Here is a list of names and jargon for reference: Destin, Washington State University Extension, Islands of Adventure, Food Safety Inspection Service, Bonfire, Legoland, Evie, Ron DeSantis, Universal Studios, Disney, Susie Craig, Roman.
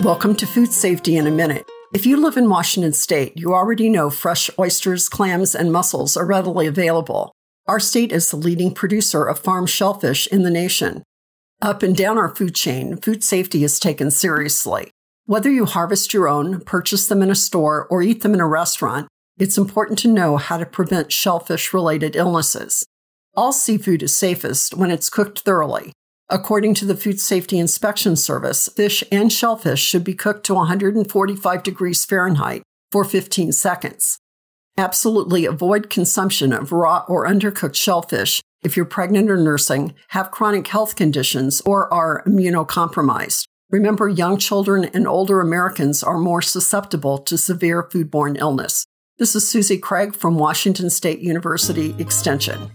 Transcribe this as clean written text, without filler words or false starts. Welcome to Food Safety in a Minute. If you live in Washington State, you already know fresh oysters, clams, and mussels are readily available. Our state is the leading producer of farm shellfish in the nation. Up and down our food chain, food safety is taken seriously. Whether you harvest your own, purchase them in a store, or eat them in a restaurant, it's important to know how to prevent shellfish-related illnesses. All seafood is safest when it's cooked thoroughly. According to the Food Safety Inspection Service, fish and shellfish should be cooked to 145 degrees Fahrenheit for 15 seconds. Absolutely avoid consumption of raw or undercooked shellfish if you're pregnant or nursing, have chronic health conditions, or are immunocompromised. Remember, young children and older Americans are more susceptible to severe foodborne illness. This is Susie Craig from Washington State University Extension.